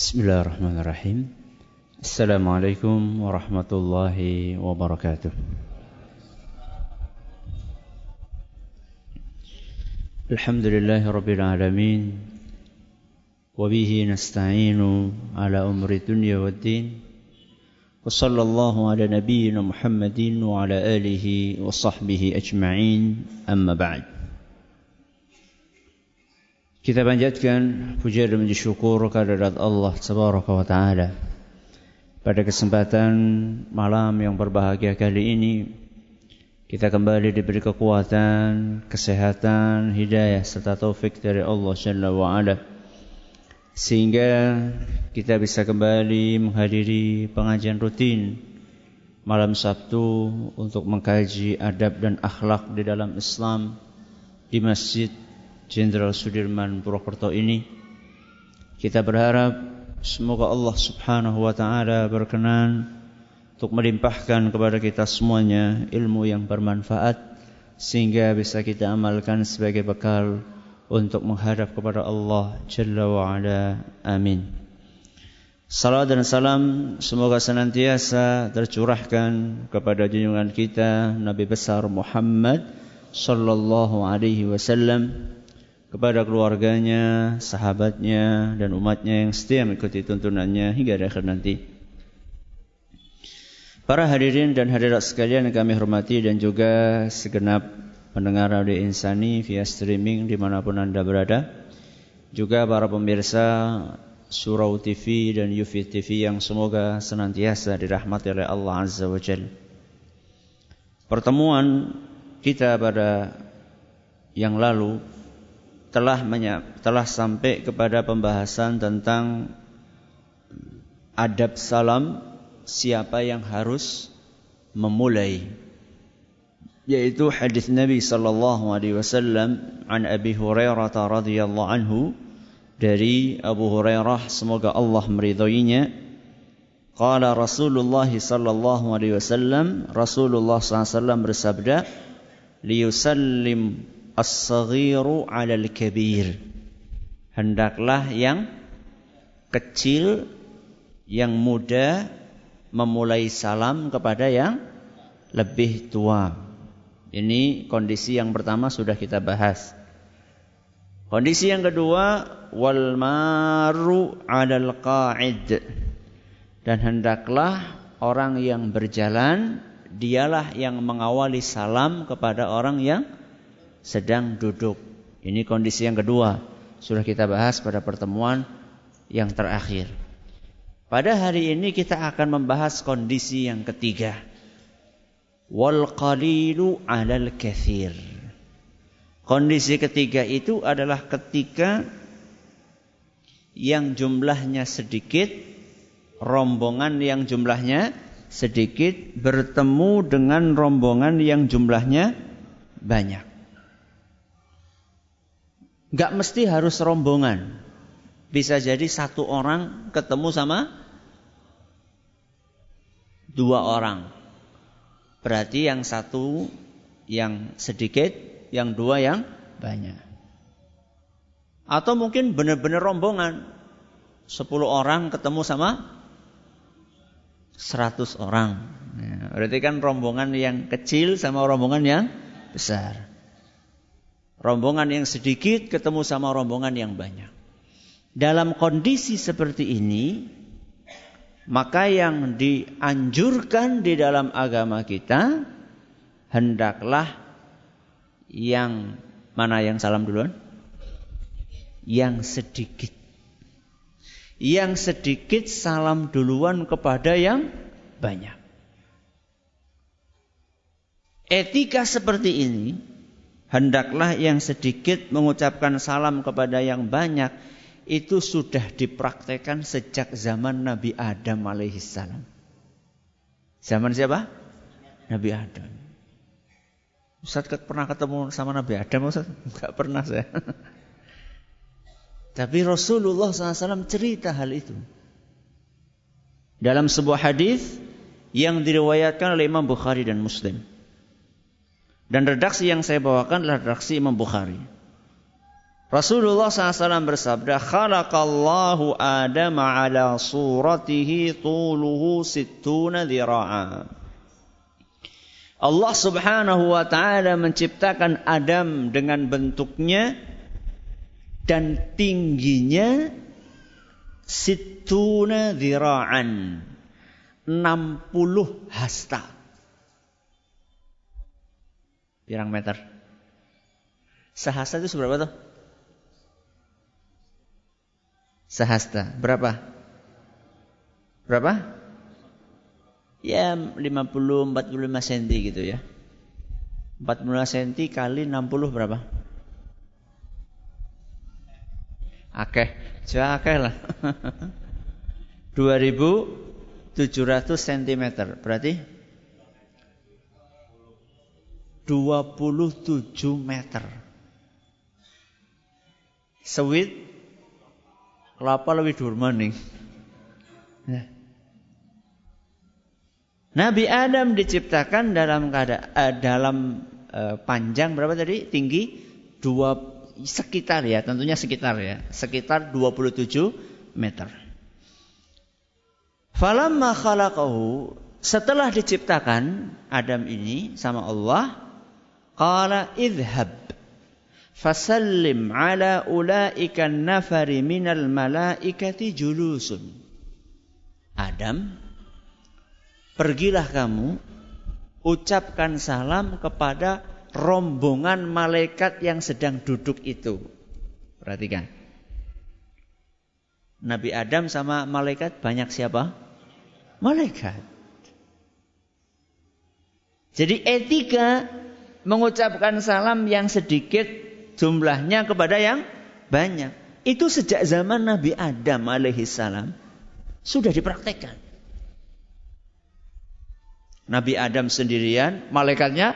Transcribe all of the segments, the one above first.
Bismillahirrahmanirrahim. Assalamualaikum warahmatullahi wabarakatuh. Alhamdulillahirabbil alamin. Wabihi nasta'inu ala umri dunya waddin. Wa sallallahu ala nabiyyina Muhammadin wa ala alihi wa sahbihi ajma'in. Amma ba'd. Kita panjatkan puja dan syukur kehadirat Allah Subhanahu wa taala. Pada kesempatan malam yang berbahagia kali ini, kita kembali diberi kekuatan, kesehatan, hidayah serta taufik dari Allah Jalla wa Ala, sehingga kita bisa kembali menghadiri pengajian rutin malam Sabtu untuk mengkaji adab dan akhlak di dalam Islam di Masjid Jenderal Sudirman Purwokerto ini. Kita berharap semoga Allah Subhanahu wa taala berkenan untuk melimpahkan kepada kita semuanya ilmu yang bermanfaat sehingga bisa kita amalkan sebagai bekal untuk menghadap kepada Allah Jalla wa Ala. Amin. Salawat dan salam semoga senantiasa tercurahkan kepada junjungan kita Nabi besar Muhammad sallallahu alaihi wasallam, kepada keluarganya, sahabatnya, dan umatnya yang setia mengikuti tuntunannya hingga akhir nanti. Para hadirin dan hadirat sekalian yang kami hormati dan juga segenap pendengar audio Insani via streaming dimanapun anda berada, juga para pemirsa Surau TV dan UV TV yang semoga senantiasa dirahmati oleh Allah Azza wa Jalla. Pertemuan kita pada yang lalu telah sampai kepada pembahasan tentang adab salam, siapa yang harus memulai, yaitu hadis Nabi sallallahu alaihi wasallam an Abi Hurairah radhiyallahu anhu, dari Abu Hurairah semoga Allah meridhoinya, qala Rasulullah sallallahu alaihi wasallam, Rasulullah sallallahu alaihi wasallam bersabda, liyusallim as-saghiru 'alal kabir, hendaklah yang kecil, yang muda memulai salam kepada yang lebih tua. Ini kondisi yang pertama sudah kita bahas. Kondisi yang kedua, wal maru 'alal qa'id, dan hendaklah orang yang berjalan dialah yang mengawali salam kepada orang yang sedang duduk. Ini kondisi yang kedua, sudah kita bahas pada pertemuan yang terakhir. Pada hari ini kita akan membahas kondisi yang ketiga, wal qalilu 'alal katsir. Kondisi ketiga itu adalah ketika yang jumlahnya sedikit, rombongan yang jumlahnya sedikit bertemu dengan rombongan yang jumlahnya banyak. Gak mesti harus rombongan, bisa jadi satu orang ketemu sama dua orang. Berarti yang satu yang sedikit, yang dua yang banyak. Atau mungkin benar-benar rombongan, 10 orang ketemu sama 100 orang. Berarti kan rombongan yang kecil sama rombongan yang besar. Rombongan yang sedikit ketemu sama rombongan yang banyak. Dalam kondisi seperti ini, maka yang dianjurkan di dalam agama kita, hendaklah yang mana yang salam duluan? Yang sedikit. Yang sedikit salam duluan kepada yang banyak. Etika seperti ini, hendaklah yang sedikit mengucapkan salam kepada yang banyak, itu sudah dipraktekan sejak zaman Nabi Adam alaihissalam. Zaman siapa? Nabi Adam. Ustaz pernah ketemu sama Nabi Adam? Ustaz? Enggak pernah saya. Tapi Rasulullah SAW cerita hal itu dalam sebuah hadis yang diriwayatkan oleh Imam Bukhari dan Muslim. Dan redaksi yang saya bawakan adalah redaksi Imam Bukhari. Rasulullah SAW bersabda, "Khalaqallahu Adam ala suratihi tuluhu sittuna dhira'a." Allah Subhanahu wa ta'ala menciptakan Adam dengan bentuknya dan tingginya sittuna dhira'an, 60 hasta. Pirang meter? Sehasta itu seberapa tuh? Sehasta berapa? Berapa? Ya 50-45 cm gitu ya. 45 cm kali 60 berapa? Akeh, jauh akeh lah. 2.700 cm. Berarti 27 meter. Sewit kelapa lebih durman nih. Nabi Adam diciptakan dalam panjang berapa tadi? Tinggi sekitar 27 meter. Falamma khalaqahu, setelah diciptakan Adam ini sama Allah, qala idhhab fasallim ala ulaika nafari minal malaikati julusun. Adam, pergilah kamu, ucapkan salam kepada rombongan malaikat yang sedang duduk itu. Perhatikan. Nabi Adam sama malaikat banyak siapa? Malaikat. Jadi etika mengucapkan salam yang sedikit jumlahnya kepada yang banyak. Itu sejak zaman Nabi Adam alaihissalam sudah dipraktekkan. Nabi Adam sendirian, malaikatnya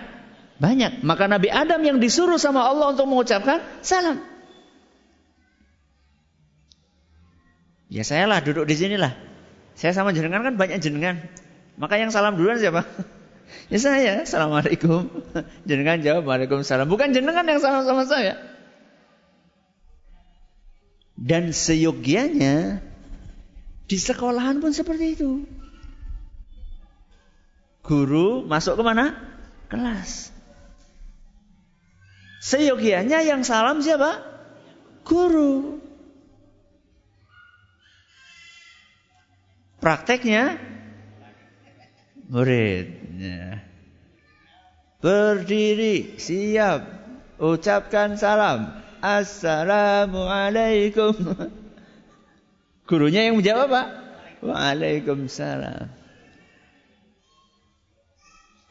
banyak. Maka Nabi Adam yang disuruh sama Allah untuk mengucapkan salam. Ya saya lah duduk di sini lah. Saya sama jenengan kan banyak jenengan. Maka yang salam duluan siapa? Ya saya, assalamualaikum. Jenengan jawab, waalaikumsalam. Bukan jenengan yang salam sama saya. Dan seyogianya di sekolahan pun seperti itu. Guru masuk ke mana? Kelas. Seyogianya yang salam siapa? Guru. Prakteknya muridnya. Berdiri, siap, ucapkan salam. Assalamualaikum. Gurunya yang menjawab, Pak. Waalaikumsalam.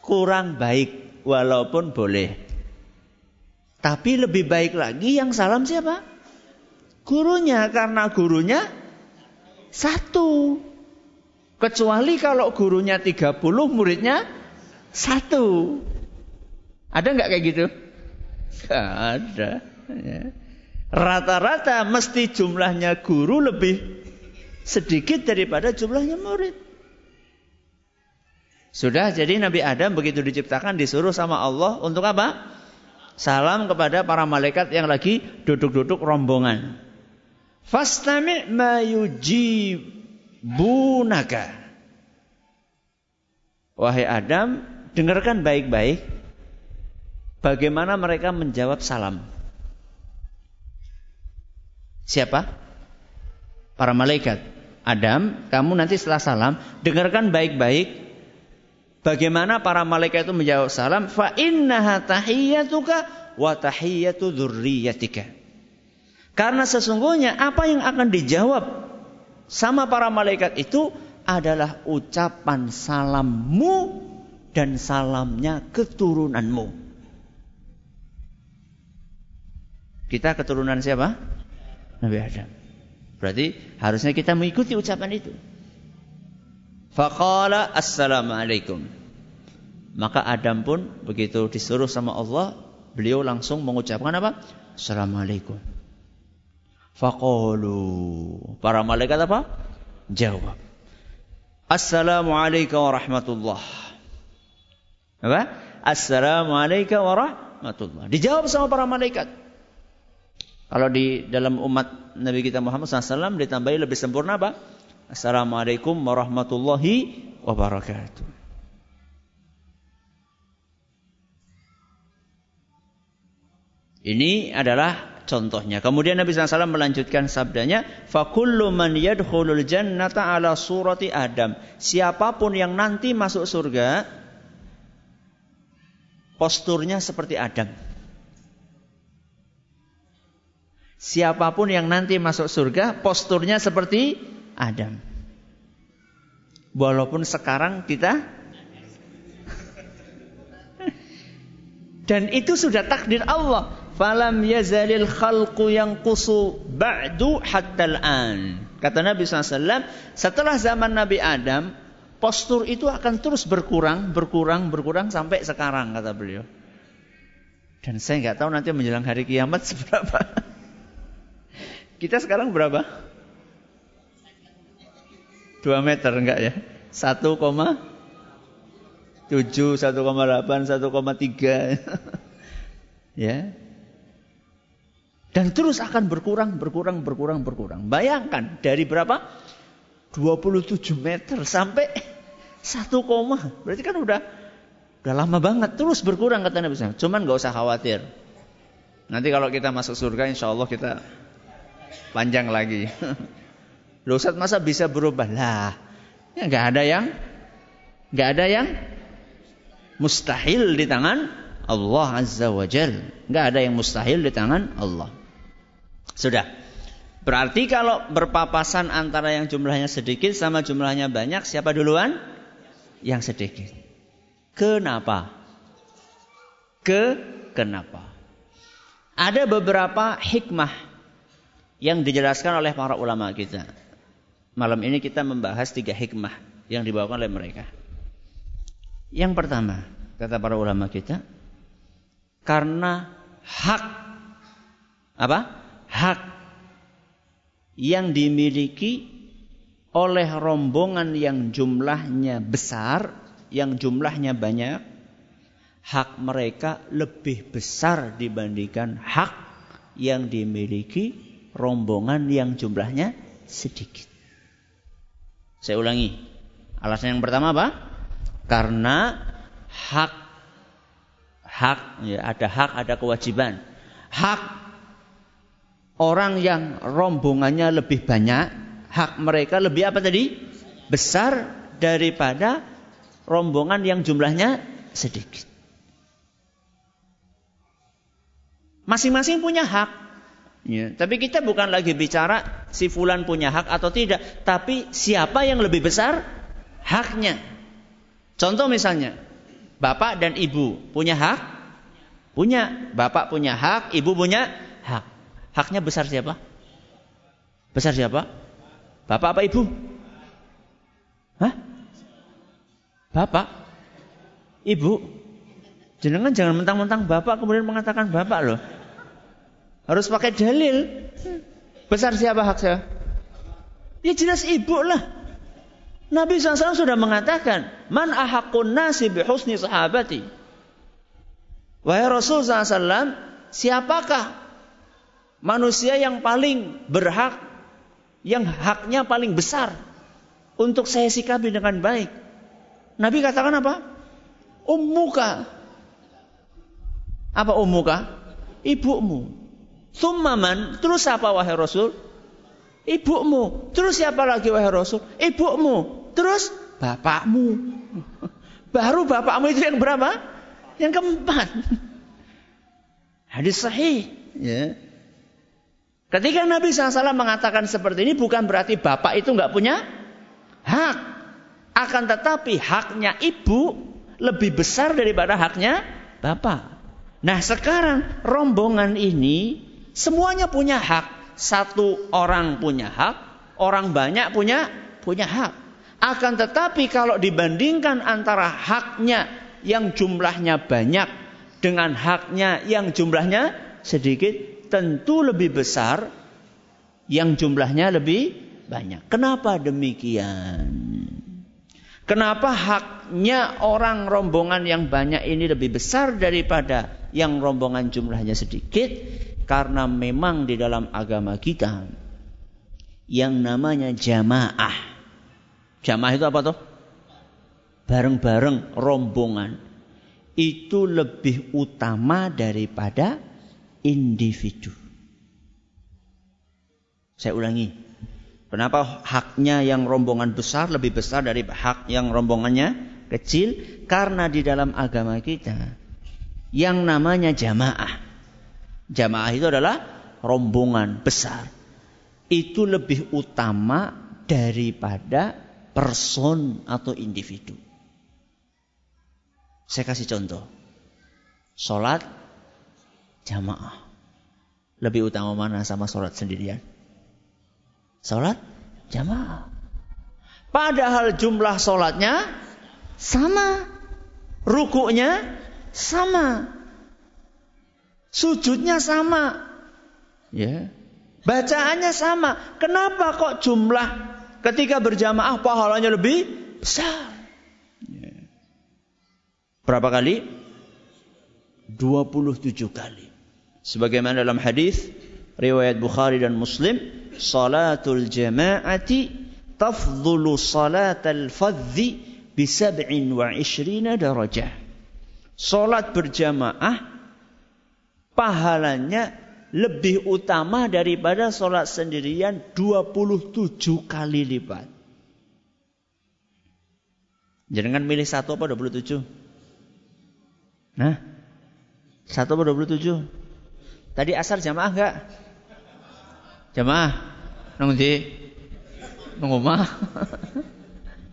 Kurang baik, walaupun boleh. Tapi lebih baik lagi yang salam siapa? Gurunya, karena gurunya satu. Kecuali kalau gurunya 30, muridnya satu. Ada nggak kayak gitu? Nggak ada. Rata-rata mesti jumlahnya guru lebih sedikit daripada jumlahnya murid. Sudah, jadi Nabi Adam begitu diciptakan disuruh sama Allah untuk apa? Salam kepada para malaikat yang lagi duduk-duduk rombongan. Fastami' ma yujibunaka. Wahai Adam, dengarkan baik-baik bagaimana mereka menjawab salam. Siapa? Para malaikat. Adam, kamu nanti setelah salam dengarkan baik-baik bagaimana para malaikat itu menjawab salam. Fa innaha tahiyyatuka wa tahiyyatu dzurriyyatika. Karena sesungguhnya apa yang akan dijawab sama para malaikat itu adalah ucapan salammu dan salamnya keturunanmu. Kita keturunan siapa? Nabi Adam. Berarti harusnya kita mengikuti ucapan itu. Faqala assalamualaikum. Maka Adam pun begitu disuruh sama Allah, beliau langsung mengucapkan apa? Assalamualaikum. Faqalu. Para malaikat apa? Jawab. Assalamualaikum warahmatullahi. Apa? Assalamualaikum warahmatullahi. Dijawab sama para malaikat. Kalau di dalam umat Nabi kita Muhammad SAW ditambahi lebih sempurna apa? Assalamualaikum warahmatullahi wabarakatuh. Ini adalah contohnya. Kemudian Nabi SAW melanjutkan sabdanya, "Fakullu man yadkhulul jannata ala surati Adam." Siapapun yang nanti masuk surga, posturnya seperti Adam. Siapapun yang nanti masuk surga, posturnya seperti Adam. Walaupun sekarang kita, dan itu sudah takdir Allah. Falam yazalil khalqu yanqusu ba'du hatta al-an. Kata Nabi SAW, setelah zaman Nabi Adam, postur itu akan terus berkurang sampai sekarang, kata beliau. Dan saya nggak tahu nanti menjelang hari kiamat seberapa. Kita sekarang berapa? 2 meter enggak ya? 1,7, 1,8, 1,3 ya. Dan terus akan berkurang. Bayangkan dari berapa? 27 meter sampai 1, berarti kan udah lama banget terus berkurang, kata Nabi SAW. Cuman enggak usah khawatir. Nanti kalau kita masuk surga insyaallah kita panjang lagi. Loh Ustaz, masa bisa berubah? Lah, ya enggak ada yang mustahil di tangan Allah Azza wa Jal. Enggak ada yang mustahil di tangan Allah. Sudah. Berarti kalau berpapasan antara yang jumlahnya sedikit sama jumlahnya banyak, siapa duluan? Yang sedikit. Kenapa? Ada beberapa hikmah yang dijelaskan oleh para ulama kita. Malam ini kita membahas 3 hikmah yang dibawakan oleh mereka. Yang pertama, kata para ulama kita, karena hak yang dimiliki oleh rombongan yang jumlahnya besar, yang jumlahnya banyak, hak mereka lebih besar dibandingkan hak yang dimiliki rombongan yang jumlahnya sedikit. Saya ulangi, alasan yang pertama apa? Karena hak, ada kewajiban. Hak orang yang rombongannya lebih banyak, hak mereka lebih apa tadi? Besar daripada rombongan yang jumlahnya sedikit. Masing-masing punya hak. Ya, tapi kita bukan lagi bicara si fulan punya hak atau tidak, tapi siapa yang lebih besar haknya. Contoh misalnya, bapak dan ibu punya hak? Punya. Bapak punya hak, ibu punya hak. Haknya besar siapa? Besar siapa? Bapak apa ibu? Hah? Bapak? Ibu? Jenengan jangan mentang-mentang bapak kemudian mengatakan bapak loh. Harus pakai dalil. Besar siapa hak saya? Ya jelas ibu lah. Nabi SAW sudah mengatakan, "Man ahakun nasi bihusni sahabati." Wahai Rasul SAW, siapakah manusia yang paling berhak, yang haknya paling besar untuk saya sikapi dengan baik? Nabi katakan apa? Ummuka. Apa ummuka? Ibumu. Tsumman, terus apa wahai Rasul? Ibumu. Terus siapa lagi wahai Rasul? Ibumu. Terus bapakmu. Baru bapakmu itu yang berapa? Yang keempat. Hadis sahih. Ya. Ketika Nabi SAW mengatakan seperti ini, bukan berarti bapak itu nggak punya hak. Akan tetapi haknya ibu lebih besar daripada haknya bapak. Nah sekarang rombongan ini semuanya punya hak. Satu orang punya hak, orang banyak punya hak. Akan tetapi kalau dibandingkan antara haknya yang jumlahnya banyak dengan haknya yang jumlahnya sedikit, tentu lebih besar yang jumlahnya lebih banyak. Kenapa demikian? Kenapa haknya orang rombongan yang banyak ini lebih besar daripada yang rombongan jumlahnya sedikit? Karena memang di dalam agama kita yang namanya jamaah. Jamaah itu apa toh? Bareng-bareng, rombongan. Itu lebih utama daripada individu. Saya ulangi. Kenapa haknya yang rombongan besar lebih besar dari hak yang rombongannya kecil? Karena di dalam agama kita yang namanya jamaah. Jamaah itu adalah rombongan besar. Itu lebih utama daripada person atau individu. Saya kasih contoh. Sholat jamaah. Lebih utama mana sama sholat sendirian? Sholat jamaah. Padahal jumlah sholatnya sama. Rukuknya sama. Sujudnya sama. Ya. Bacaannya sama. Kenapa kok jumlah ketika berjamaah pahalanya lebih besar? Ya. Berapa kali? 27 kali. Sebagaimana dalam hadis riwayat Bukhari dan Muslim. Salatul jama'ati tafdhulu salatal fadzi bi 27 darajah. Salat berjamaah pahalanya lebih utama daripada salat sendirian 27 kali lipat. Jangan milih 1 apa 27? Nah, 1 apa 27? Tadi asar jamaah enggak? Jamaah, nang ndi? Nang omah.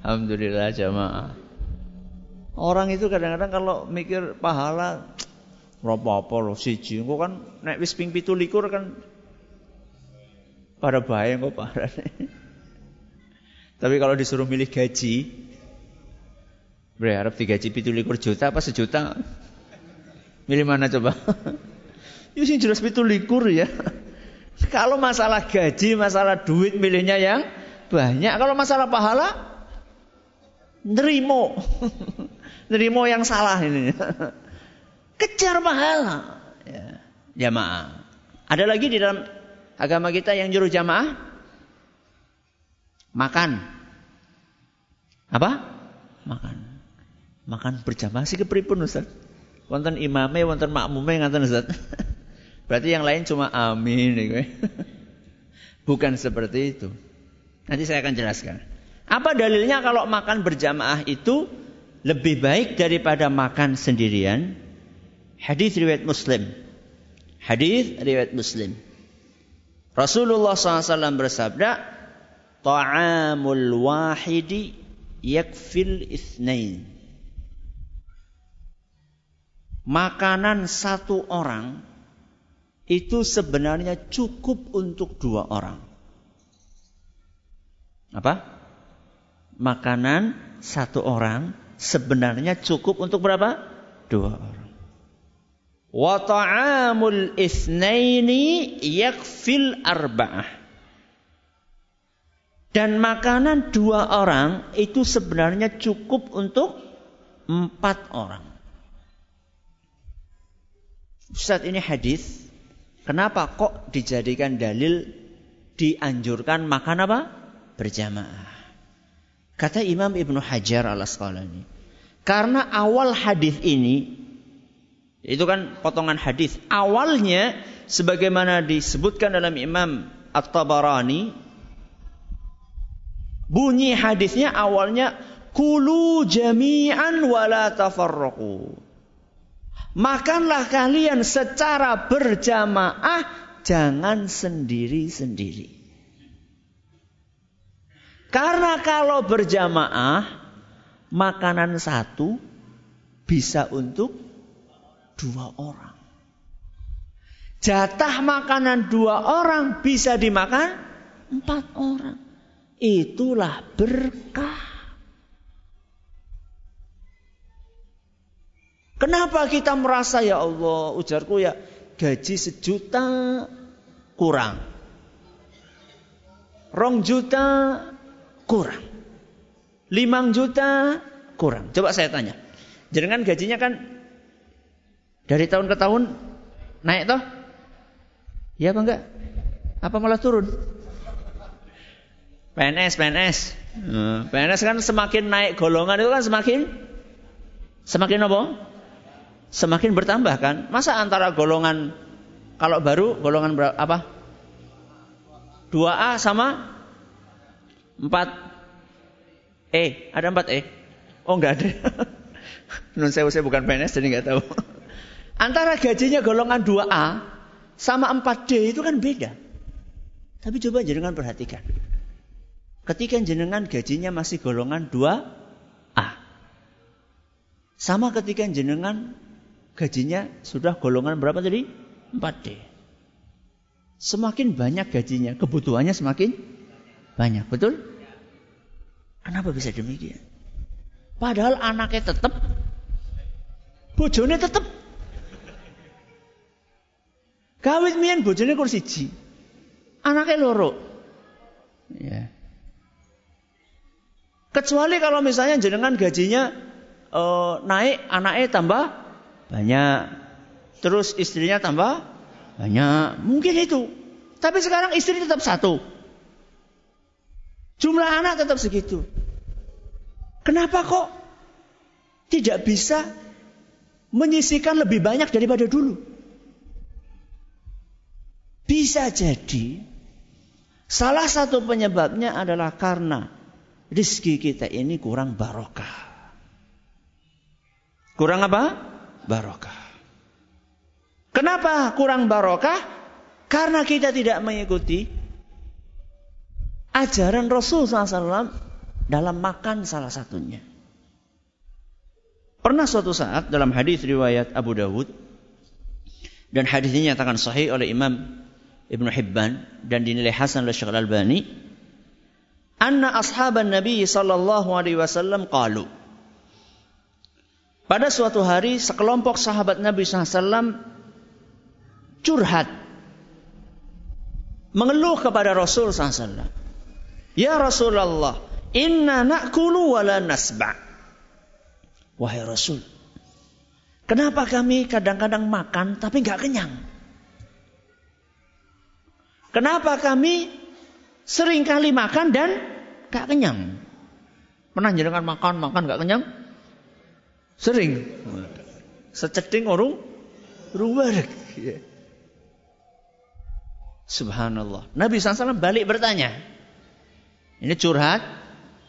Alhamdulillah jamaah. Orang itu kadang-kadang kalau mikir pahala apa lho siji engko kan nek wis ping 27 kan para bae engko parane. Tapi kalau disuruh milih gaji, berharap digaji 27 juta apa sejuta? Milih mana coba? Ya sing jelas 27 ya. Kalau masalah gaji, masalah duit, milihnya yang banyak. Kalau masalah pahala, nerimo. Nerimo yang salah ini. Kejar pahala. Ya. Jamaah. Ada lagi di dalam agama kita yang nyuruh jamaah? Makan. Apa? Makan. Makan berjamaah. Sik kepripun Ustaz? Wonten imame, wonten makmume ngaten Ustaz. Berarti yang lain cuma amin. Bukan seperti itu. Nanti saya akan jelaskan. Apa dalilnya kalau makan berjamaah itu lebih baik daripada makan sendirian? Hadis riwayat Muslim. Hadis riwayat Muslim. Rasulullah SAW bersabda, "Ta'amul wahidi yakfil itsnain." Makanan satu orang itu sebenarnya cukup untuk dua orang. Apa? Makanan satu orang sebenarnya cukup untuk berapa? Dua orang. Wa ta'amul itsnaini yakfil arba'ah. Dan makanan dua orang itu sebenarnya cukup untuk empat orang. Ustaz ini hadis. Kenapa kok dijadikan dalil dianjurkan makan apa? Berjamaah. Kata Imam Ibn Hajar al-Asqalani. Karena awal hadis ini, itu kan potongan hadis. Awalnya, sebagaimana disebutkan dalam Imam At-Tabarani, bunyi hadisnya awalnya, Kulu jami'an wala tafarraqu. Makanlah kalian secara berjamaah, jangan sendiri-sendiri. Karena kalau berjamaah, makanan satu bisa untuk dua orang. Jatah makanan dua orang bisa dimakan empat orang. Itulah berkah. Kenapa kita merasa ya Allah, ujarku ya gaji 1 juta kurang. 2 juta kurang. 5 juta kurang. Coba saya tanya. Jenengan gajinya kan dari tahun ke tahun naik toh? Ya apa enggak? Apa malah turun? PNS. PNS kan semakin naik golongan itu kan semakin apa? Semakin bertambah kan? Masa antara golongan kalau baru golongan apa? 2A sama 4E, ada 4E? Oh enggak ada. Nun saya bukan PNS jadi enggak tahu. Antara gajinya golongan 2A sama 4D itu kan beda. Tapi coba jenengan perhatikan. Ketika jenengan gajinya masih golongan 2A. Sama ketika jenengan gajinya sudah golongan berapa tadi? 4D. Semakin banyak gajinya, kebutuhannya semakin banyak, betul? Kenapa bisa demikian? Padahal anaknya tetap, bojone tetap. Kawit mian bojone kur siji. Anaknya loro. Ya. Kecuali kalau misalnya jenengan gajinya naik, anaknya tambah banyak. Terus istrinya tambah banyak. Mungkin itu. Tapi sekarang istri tetap satu. Jumlah anak tetap segitu. Kenapa kok tidak bisa menyisihkan lebih banyak daripada dulu? Bisa jadi salah satu penyebabnya adalah karena rezeki kita ini kurang barokah. Kurang apa? Barokah. Kenapa kurang barokah? Karena kita tidak mengikuti ajaran Rasul SAW dalam makan salah satunya. Pernah suatu saat dalam hadis riwayat Abu Dawud dan hadis ini dinyatakan sahih oleh Imam Ibn Hibban dan dinilai hasan oleh Syekh Al Bani, anna ashaban Nabi sallallahu alaihi wasallam qalu. Pada suatu hari sekelompok sahabat Nabi sallallahu alaihi wasallam curhat mengeluh kepada Rasul sallallahu alaihi wasallam. Ya Rasulullah, inna na'kulu wa la nasba'. Wahai Rasul, kenapa kami kadang-kadang makan tapi enggak kenyang? Kenapa kami seringkali makan dan gak kenyang? Pernah jenengan makan gak kenyang? Sering. Seceting orang ruwet. Subhanallah. Nabi SAW balik bertanya. Ini curhat.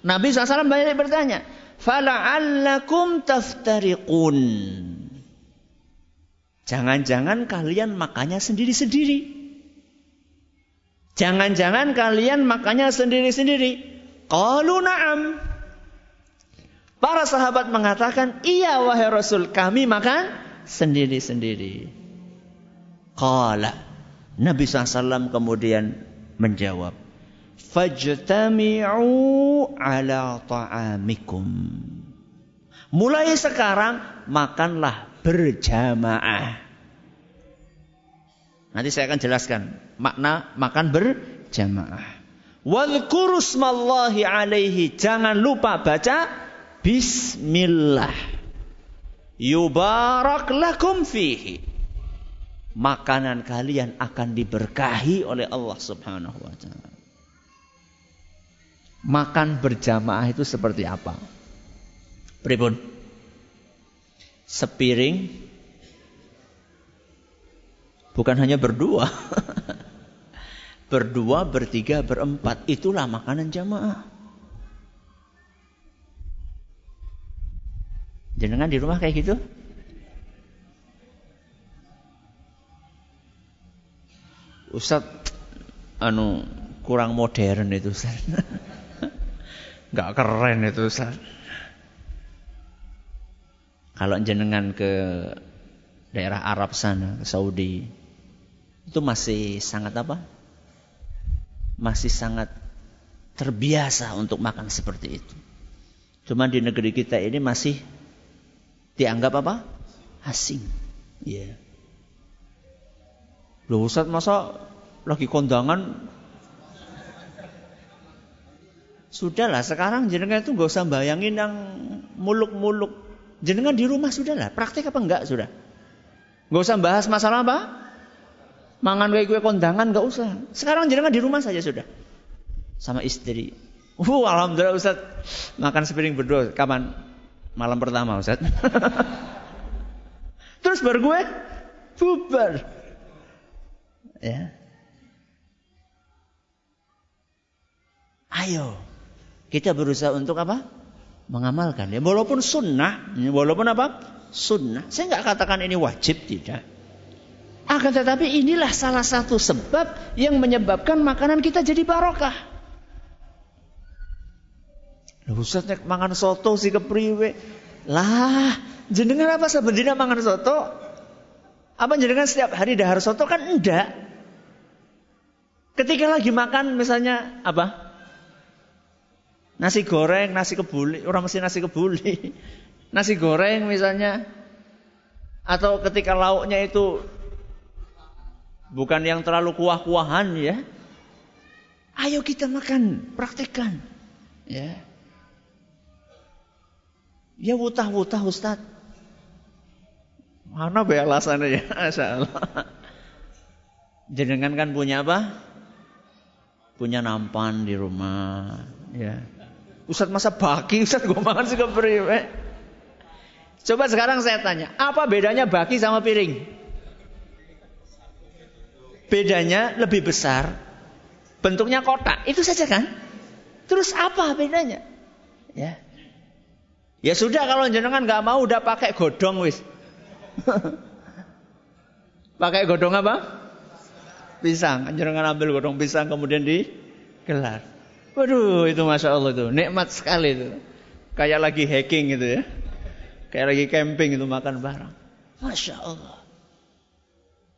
Nabi SAW balik bertanya. Fala'allakum taftariqun. Jangan-jangan kalian makannya sendiri-sendiri. Jangan-jangan kalian makannya sendiri-sendiri. Qalu na'am. Para sahabat mengatakan, iya wahai Rasul, kami makan sendiri-sendiri. Qala. Nabi SAW kemudian menjawab, fajtami'u ala ta'amikum. Mulai sekarang, makanlah berjamaah. Nanti saya akan jelaskan makna makan berjamaah. Wadhkuru smallahi alaihi. Jangan lupa baca bismillah. Yubarak lakum fihi. Makanan kalian akan diberkahi oleh Allah Subhanahu wa ta'ala. Makan berjamaah itu seperti apa? Pripun? Sepiring. Bukan hanya berdua. Berdua, bertiga, berempat. Itulah makanan jamaah. Jenengan di rumah kayak gitu? Ustaz, kurang modern itu Ustaz. Nggak keren itu Ustaz. Kalau jenengan ke daerah Arab sana, ke Saudi, itu masih sangat apa? Masih sangat terbiasa untuk makan seperti itu. Cuma di negeri kita ini masih dianggap apa? Asing. Iya. Loh Ustaz, masa lagi kondangan? Sudahlah, sekarang jenengan itu enggak usah bayangin yang muluk-muluk. Jenengan di rumah sudahlah, praktik apa enggak sudah. Enggak usah bahas masalah apa? mangan kue-kue kondangan nggak usah. Sekarang jenengan di rumah saja sudah sama istri. Alhamdulillah Ustaz, makan sepiring berdua. Kapan? Malam pertama Ustaz. Terus baru gue bubar. Ya. Ayo kita berusaha untuk apa? Mengamalkan. Ya, walaupun sunnah, walaupun apa? Sunnah. Saya nggak katakan ini wajib, tidak. Akan tetapi inilah salah satu sebab yang menyebabkan makanan kita jadi barokah. Ustaz nek mangan soto si kepriwe. Lah, jenengan apa sabendina mangan soto? Apa jenengan setiap hari dahar soto? Kan enggak. Ketika lagi makan misalnya apa? Nasi goreng, nasi kebuli, orang mesti nasi kebuli. Nasi goreng misalnya, atau ketika lauknya itu bukan yang terlalu kuah-kuahan ya. Ayo kita makan, praktikkan. Ya. Ya wutah-wutah Ustaz. Mana be alasannya ya? Masyaallah. Jenengan kan punya apa? Punya nampan di rumah, ya. Ustaz masa baki, Ustaz gua makan sih kepriwe. Coba sekarang saya tanya, apa bedanya baki sama piring? Bedanya lebih besar, bentuknya kotak, itu saja kan? Terus apa bedanya? Ya, ya sudah kalau jenengan nggak mau udah pakai godong wis, pakai godong apa? Pisang, jenengan ambil godong pisang kemudian digelar. Waduh itu masya Allah tuh, nikmat sekali itu, kayak lagi hiking gitu ya, kayak lagi camping itu makan bareng, masya Allah.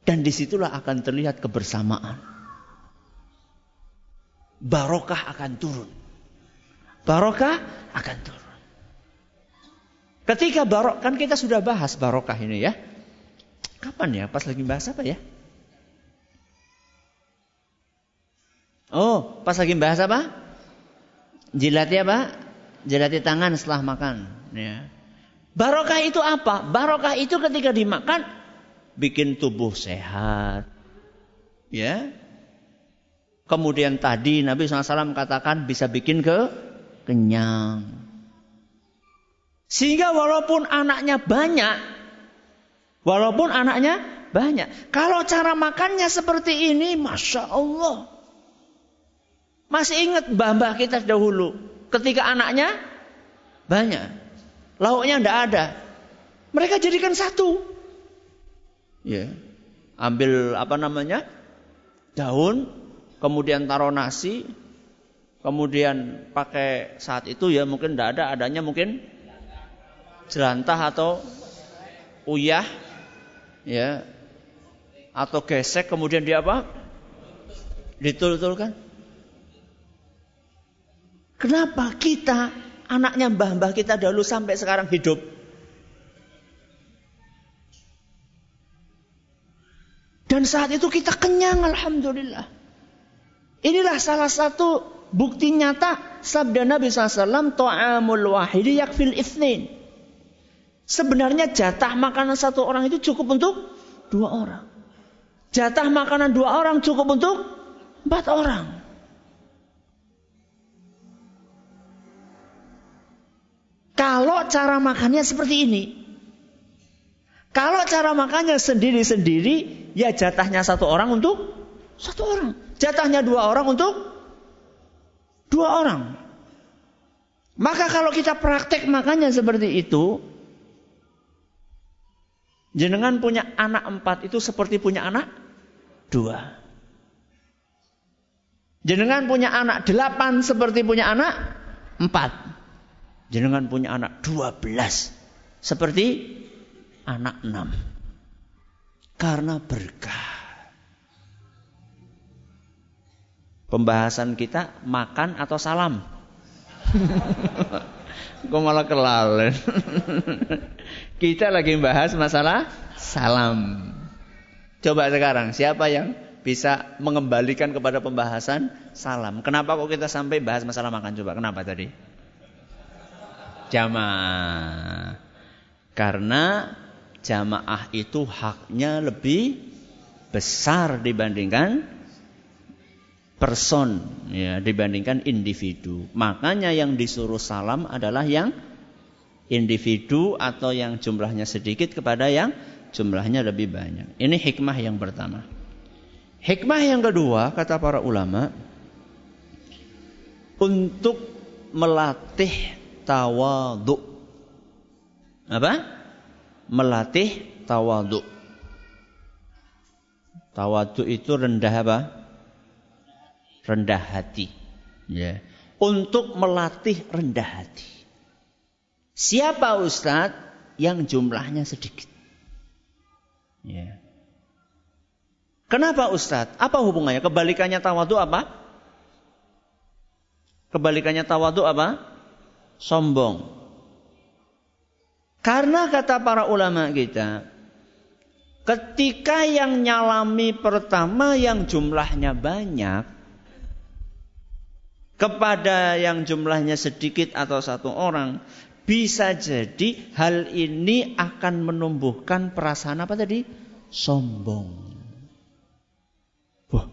Dan disitulah akan terlihat kebersamaan. Barokah akan turun. Barokah akan turun. Ketika barokah, kan kita sudah bahas barokah ini ya. Kapan ya? Pas lagi bahas apa ya? Oh, pas lagi bahas apa? Jilati apa? Jilati tangan setelah makan. Ya. Barokah itu apa? Barokah itu ketika dimakan, bikin tubuh sehat, ya. Kemudian tadi Nabi SAW katakan bisa bikin kenyang. Sehingga walaupun anaknya banyak, kalau cara makannya seperti ini, masya Allah. Masih ingat mbah-mbah kita dahulu, ketika anaknya banyak, lauknya tidak ada, mereka jadikan satu. Ya, ambil apa namanya daun, kemudian taruh nasi, kemudian pakai saat itu ya mungkin tidak ada, adanya mungkin jelantah atau uyah, ya, atau gesek, kemudian dia apa? Ditul-tulkan. Kenapa kita anaknya mbah-mbah kita dahulu sampai sekarang hidup? Dan saat itu kita kenyang, alhamdulillah. Inilah salah satu bukti nyata sabda Nabi SAW, ta'amul wahidi yakfil itsnain. Sebenarnya jatah makanan satu orang itu cukup untuk dua orang. Jatah makanan dua orang cukup untuk empat orang. Kalau cara makannya seperti ini. Kalau cara makannya sendiri-sendiri, ya jatahnya satu orang untuk satu orang. Jatahnya dua orang untuk dua orang. Maka kalau kita praktek makanya seperti itu. Jenengan punya anak empat itu seperti punya anak dua. Jenengan punya anak delapan seperti punya anak empat. Jenengan punya anak 12 seperti anak 6. Karena berkah. Pembahasan kita makan atau salam. Kok malah kelalen. Kita lagi bahas masalah salam. Coba sekarang siapa yang bisa mengembalikan kepada pembahasan salam? Kenapa kok kita sampai bahas masalah makan? Coba kenapa tadi? Jamaah. Karena jamaah itu haknya lebih besar dibandingkan person, ya, dibandingkan individu. Makanya yang disuruh salam adalah yang individu atau yang jumlahnya sedikit kepada yang jumlahnya lebih banyak. Ini hikmah yang pertama. Hikmah yang kedua, kata para ulama, untuk melatih tawadhu. Apa? Melatih tawadhu. Tawadhu itu rendah apa? Rendah hati. Ya. Untuk melatih rendah hati. Siapa ustaz yang jumlahnya sedikit? Ya. Kenapa ustaz? Apa hubungannya? Kebalikannya tawadhu apa? Kebalikannya tawadhu apa? Sombong. Karena kata para ulama kita, ketika yang nyalami pertama yang jumlahnya banyak, kepada yang jumlahnya sedikit atau satu orang, bisa jadi hal ini akan menumbuhkan perasaan apa tadi? Sombong. Wah,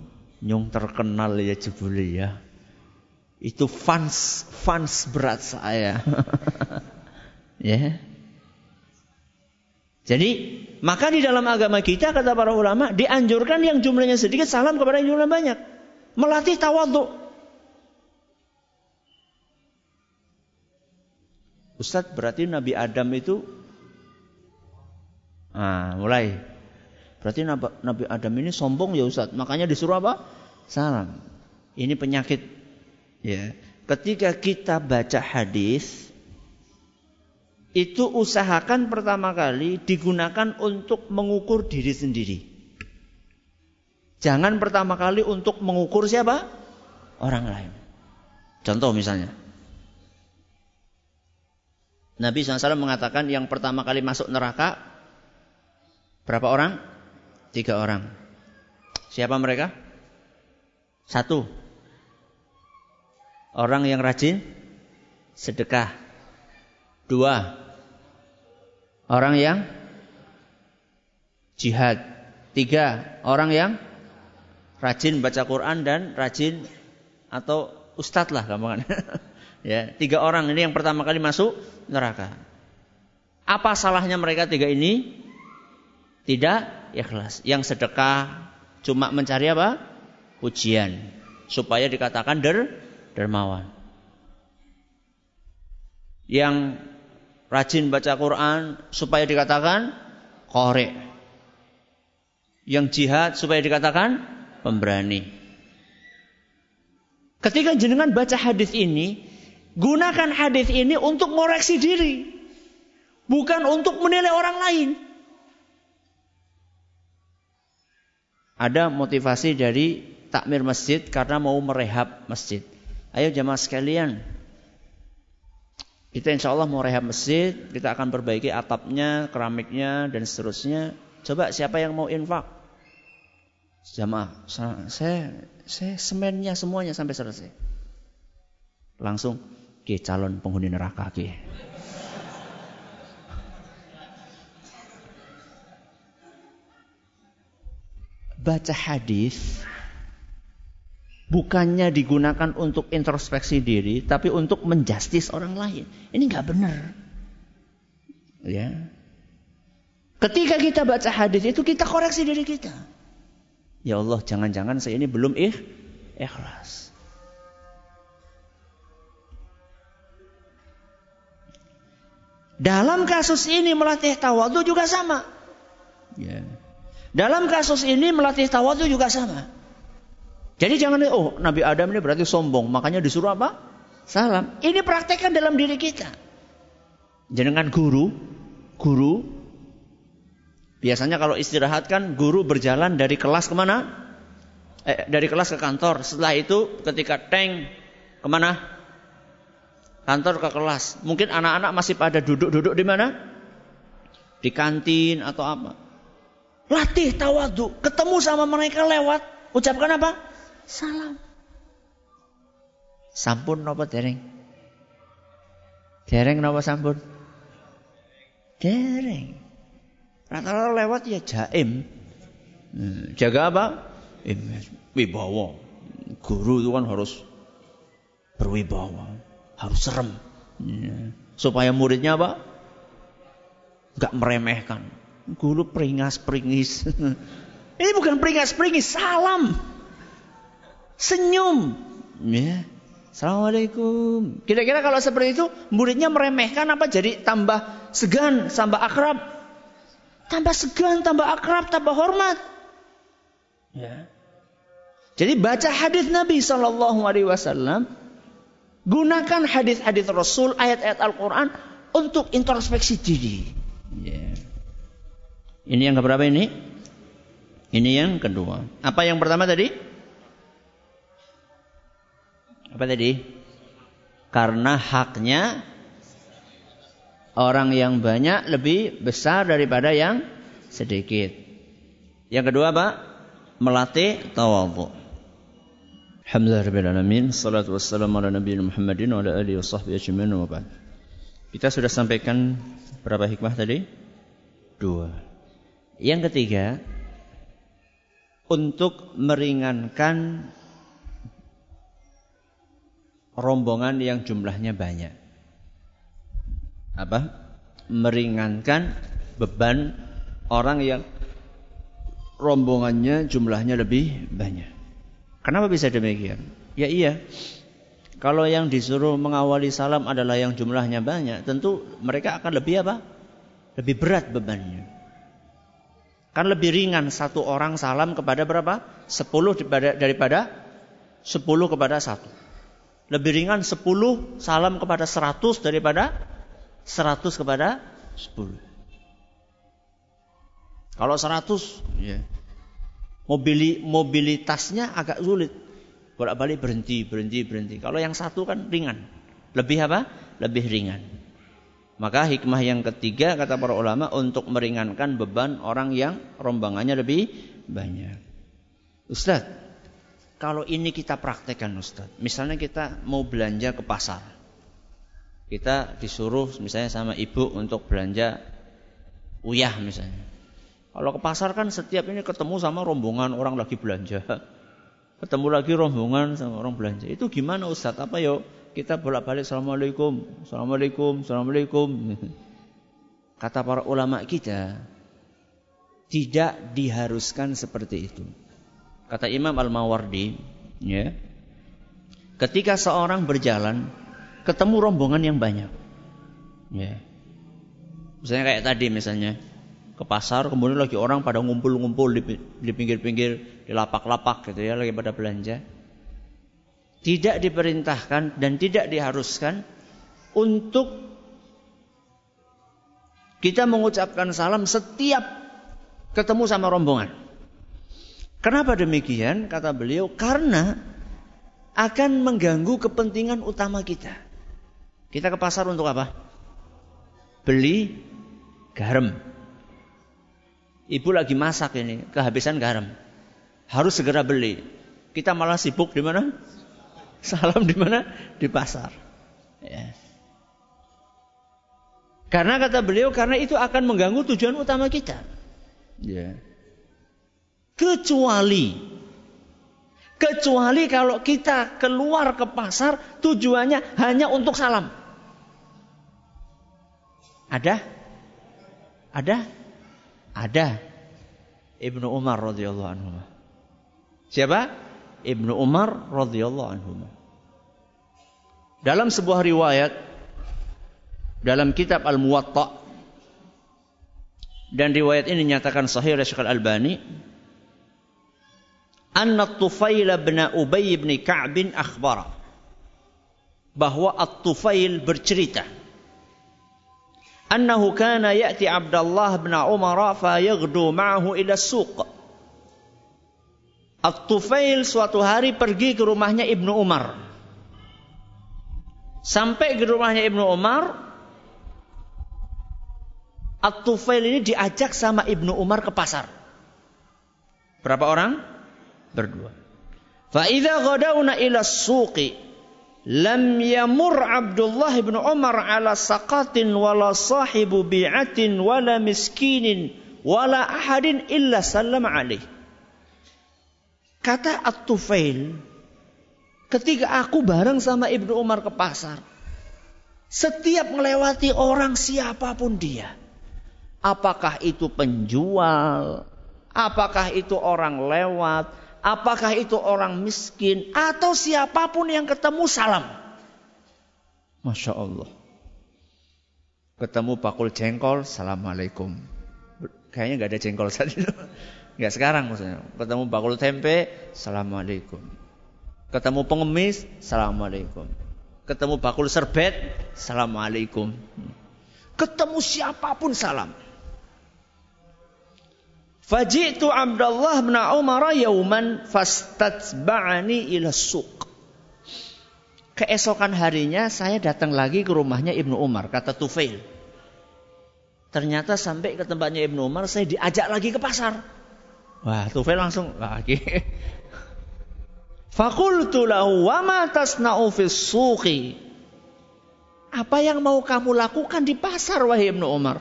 nyung terkenal ya jebule ya. Itu fans berat saya. Ya. Yeah. Jadi, maka di dalam agama kita, kata para ulama, dianjurkan yang jumlahnya sedikit salam kepada yang jumlahnya banyak. Melatih tawadhu. Ustaz, berarti Nabi Adam itu... Nah, mulai. Berarti Nabi Adam ini sombong ya Ustaz. Makanya disuruh apa? Salam. Ini penyakit. Ya. Ketika kita baca hadis... Itu usahakan pertama kali digunakan untuk mengukur diri sendiri. Jangan pertama kali untuk mengukur siapa? Orang lain. Contoh misalnya. Nabi SAW mengatakan yang pertama kali masuk neraka, berapa orang? 3 orang. Siapa mereka? 1. Orang yang rajin sedekah. 2. Orang yang jihad. 3. Orang yang rajin baca Quran dan rajin atau ustadz lah gampangnya. Ya, 3 orang ini yang pertama kali masuk neraka. Apa salahnya mereka 3 ini? Tidak ikhlas. Yang sedekah cuma mencari apa? Pujian supaya dikatakan dermawan. Yang rajin baca Quran supaya dikatakan qori. Yang jihad supaya dikatakan pemberani. Ketika jenengan baca hadis ini, gunakan hadis ini untuk mengoreksi diri. Bukan untuk menilai orang lain. Ada motivasi dari takmir masjid karena mau merehab masjid. Ayo jamaah sekalian. Kita insya Allah mau rehab masjid, kita akan perbaiki atapnya, keramiknya, dan seterusnya. Coba siapa yang mau infak? Jamaah, saya semennya semuanya sampai selesai. Langsung, ke calon penghuni neraka, ke. Baca hadis bukannya digunakan untuk introspeksi diri, tapi untuk menjustis orang lain. Ini nggak benar. Ya. Ketika kita baca hadis itu kita koreksi diri kita. Ya Allah, jangan-jangan saya ini belum ikhlas. Dalam kasus ini melatih tawadhu juga sama. Ya. Dalam kasus ini melatih tawadhu juga sama. Jadi jangan, oh Nabi Adam ini berarti sombong, makanya disuruh apa? Salam. Ini praktekkan dalam diri kita. Jenengan guru, biasanya kalau istirahat kan guru berjalan dari kelas kemana? Dari kelas ke kantor. Setelah itu ketika tank kemana? Kantor ke kelas. Mungkin anak-anak masih pada duduk-duduk di mana? Di kantin atau apa? Latih tawadhu. Ketemu sama mereka lewat, ucapkan apa? Salam. Sampun napa dereng? Dereng napa sampun? Dereng. Rata-rata lewat ya jaim. Jaga apa? Wibawa. Guru itu kan harus berwibawa, harus serem. Supaya muridnya apa? Enggak meremehkan. Guru peringas-peringis. Ini bukan peringas-peringis, salam. Senyum. Ya. Assalamualaikum. Kira-kira kalau seperti itu, muridnya meremehkan apa? Jadi tambah segan, tambah akrab. Tambah segan, tambah akrab, tambah hormat. Ya. Jadi baca hadis Nabi SAW, gunakan hadis-hadis Rasul, ayat-ayat Al-Quran untuk introspeksi diri. Ya. Ini yang keberapa ini? Ini yang kedua. Apa yang pertama tadi? Apa tadi? Karena haknya orang yang banyak lebih besar daripada yang sedikit. Yang kedua apa? Melatih tawadhu. Alhamdulillah rabbil alamin, salatu wassalamu ala nabiyina Muhammadin wa ala alihi washabbihi ajmain wa ba'd. Kita sudah sampaikan berapa hikmah tadi? 2. Yang ketiga, untuk meringankan rombongan yang jumlahnya banyak. Apa? Meringankan beban orang yang rombongannya jumlahnya lebih banyak. Kenapa bisa demikian? Ya iya, kalau yang disuruh mengawali salam adalah yang jumlahnya banyak, tentu mereka akan lebih apa? Lebih berat bebannya. Kan lebih ringan satu orang salam kepada berapa? 10 daripada 10 kepada 1. Lebih ringan 10 salam kepada 100 daripada 100 kepada 10. Kalau 100, ya. Mobilitasnya agak sulit. Bolak-balik berhenti. Kalau yang satu kan ringan. Lebih apa? Lebih ringan. Maka hikmah yang ketiga kata para ulama untuk meringankan beban orang yang rombongannya lebih banyak. Ustaz, kalau ini kita praktekkan Ustaz. Misalnya kita mau belanja ke pasar. Kita disuruh misalnya sama ibu untuk belanja uyah misalnya. Kalau ke pasar kan setiap ini ketemu sama rombongan orang lagi belanja. Ketemu lagi rombongan sama orang belanja. Itu gimana Ustaz? Apa yuk? Kita bolak-balik Assalamualaikum. Assalamualaikum. Assalamualaikum. Kata para ulama kita, tidak diharuskan seperti itu. Kata Imam Al Mawardi, ya, ketika seorang berjalan, ketemu rombongan yang banyak. Ya. Misalnya kayak tadi misalnya. Ke pasar, kemudian lagi orang pada ngumpul-ngumpul di pinggir-pinggir, di lapak-lapak gitu ya, lagi pada belanja. Tidak diperintahkan dan tidak diharuskan untuk kita mengucapkan salam setiap ketemu sama rombongan. Kenapa demikian? Kata beliau, karena akan mengganggu kepentingan utama kita. Kita ke pasar untuk apa? Beli garam. Ibu lagi masak ini, kehabisan garam. Harus segera beli. Kita malah sibuk di mana? Salam di mana? Di pasar. Ya. Karena kata beliau, karena itu akan mengganggu tujuan utama kita. Ya. Kecuali kalau kita keluar ke pasar, tujuannya hanya untuk salam. Ada Ibnu Umar radhiyallahu anhu. Siapa? Ibnu Umar radhiyallahu anhu. Dalam sebuah riwayat dalam kitab Al-Muwatta, dan riwayat ini dinyatakan sahih oleh Syekh Al Bani, anna Ath-Tufail bin Ubay bin Ka'b akhbara, bahwa Ath-Tufail bercerita, annahu kana ya'ti Abdullah bin Umar fa yaghdu ma'ahu ila suq. At-Tufail suatu hari pergi ke rumahnya Ibnu Umar. Sampai ke rumahnya Ibnu Umar, At-Tufail ini diajak sama Ibnu Umar ke pasar. Berapa orang? Berdua. Fa idza ghadawna ila suqi lam yamur Abdullah bin Umar ala saqatin wala sahibu bi'atin wala miskinin wala ahadin illa sallam alaih. Kata Ath-Tufail, ketika aku bareng sama Ibnu Umar ke pasar, setiap melewati orang siapapun dia, apakah itu penjual, apakah itu orang lewat, apakah itu orang miskin, atau siapapun yang ketemu salam. Masya Allah. Ketemu bakul jengkol, Assalamualaikum. Kayaknya gak ada jengkol saat itu. Gak sekarang maksudnya. Ketemu bakul tempe, Assalamualaikum. Ketemu pengemis, Assalamualaikum. Ketemu bakul serbet, Assalamualaikum. Ketemu siapapun salam. Faji'tu Abdullah bin Umar yauman fastatba'ani ila suq. Keesokan harinya saya datang lagi ke rumahnya Ibnu Umar, kata Tufail. Ternyata sampai ke tempatnya Ibnu Umar, saya diajak lagi ke pasar. Wah, Tufail langsung lagi. Faqultu lahu wa ma tasna'u fis suqi. Apa yang mau kamu lakukan di pasar, wahai Ibnu Umar?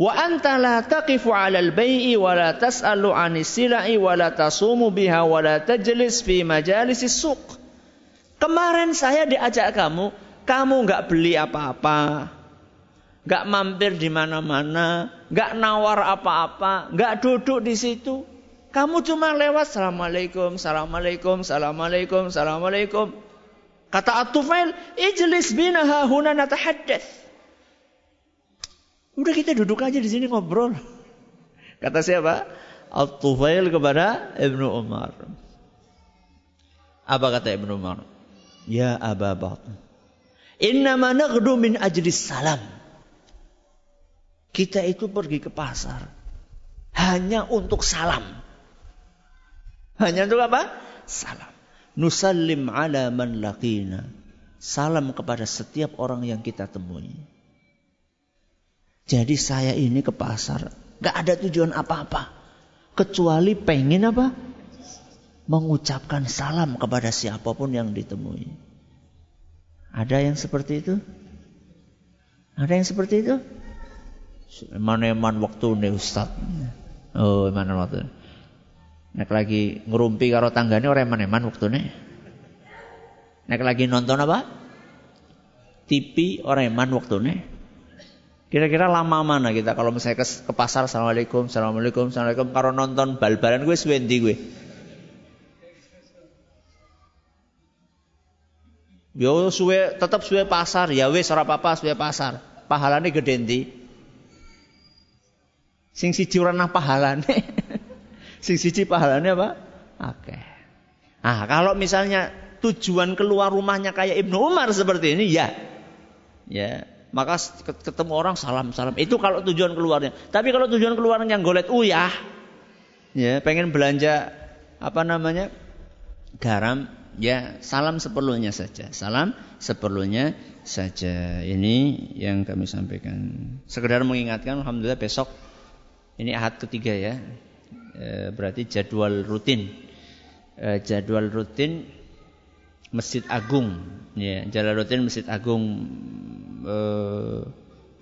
Wa anta la taqifu 'alal bai'i wa la tas'alu 'anis sila'i wa la tasumu biha wa la tajlis fi majalisis suq. Kemarin saya diajak kamu, kamu gak beli apa-apa, gak mampir di mana-mana, gak nawar apa-apa, gak duduk di situ. Kamu cuma lewat, Assalamualaikum, Assalamualaikum, Assalamualaikum, Assalamualaikum. Kata Ath-Tufail, ijlis bina hahuna natahaddath. Udah kita duduk aja di sini ngobrol. Kata siapa? Ath-Tufail kepada Ibnu Umar. Apa kata Ibnu Umar? Ya Aba Bakar, innama naghdu min ajli salam. Kita itu pergi ke pasar hanya untuk salam. Hanya untuk apa? Salam. Nusallim ala man laqina. Salam kepada setiap orang yang kita temui. Jadi saya ini ke pasar gak ada tujuan apa-apa, kecuali pengen apa? Mengucapkan salam kepada siapapun yang ditemui. Ada yang seperti itu? Ada yang seperti itu? Eman-eman waktu nih Ustaz. Oh, eman-eman waktu. Nek lagi ngerumpi karo tanggane ora eman-eman waktune. Nek lagi nonton apa? TV ora eman waktune. Kira-kira lama mana kita kalau misalnya ke pasar, Assalamualaikum, Assalamualaikum, Assalamualaikum, karo nonton bal-balan gue suwe ndi gue. Yo suwe, tetap suwe pasar. Ya wis ora apa-apa suwe pasar. Pahalane gede ndi? Sing siji ora nang pahalane. Sing siji pahalane apa? Akeh. Ah, kalau misalnya tujuan keluar rumahnya kayak Ibnu Umar seperti ini ya. Ya, maka ketemu orang salam-salam. Itu kalau tujuan keluarnya. Tapi kalau tujuan keluarnya golet uyah, ya, pengen belanja apa namanya? Garam. Ya, salam seperlunya saja. Salam seperlunya saja. Ini yang kami sampaikan. Sekedar mengingatkan, alhamdulillah besok ini Ahad ketiga ya. Berarti jadwal rutin. Jadwal rutin Masjid Agung. Ya, jadwal rutin Masjid Agung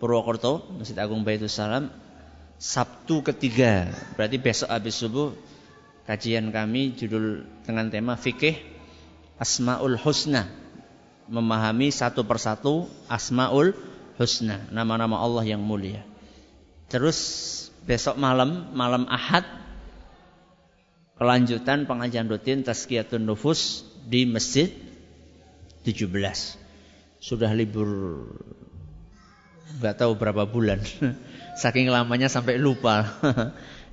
Purwokerto, Masjid Agung Baitussalam Sabtu ketiga. Berarti besok habis subuh kajian kami judul dengan tema fikih Asma'ul Husna, memahami satu persatu Asma'ul Husna, nama-nama Allah yang mulia. Terus besok malam, malam Ahad, kelanjutan pengajian rutin Tazkiyatun Nufus di Masjid 17. Sudah libur gak tahu berapa bulan. Saking lamanya sampai lupa.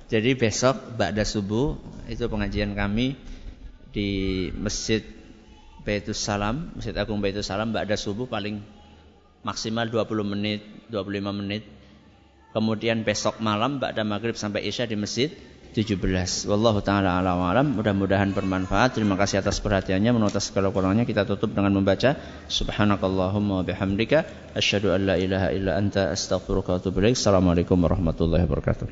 Jadi besok ba'da subuh itu pengajian kami di Masjid Baitussalam, Masjid Agung Baitussalam ba'da subuh paling maksimal 20 menit, 25 menit. Kemudian besok malam ba'da maghrib sampai isya di Masjid 17. Wallahu ta'ala alam. Mudah-mudahan bermanfaat. Terima kasih atas perhatiannya. Menurut segala kurangnya kita tutup dengan membaca subhanakallahumma wa bihamdika asyhadu an la ilaha illa anta astaghfiruka wa atubu ilaik. Assalamualaikum warahmatullahi wabarakatuh.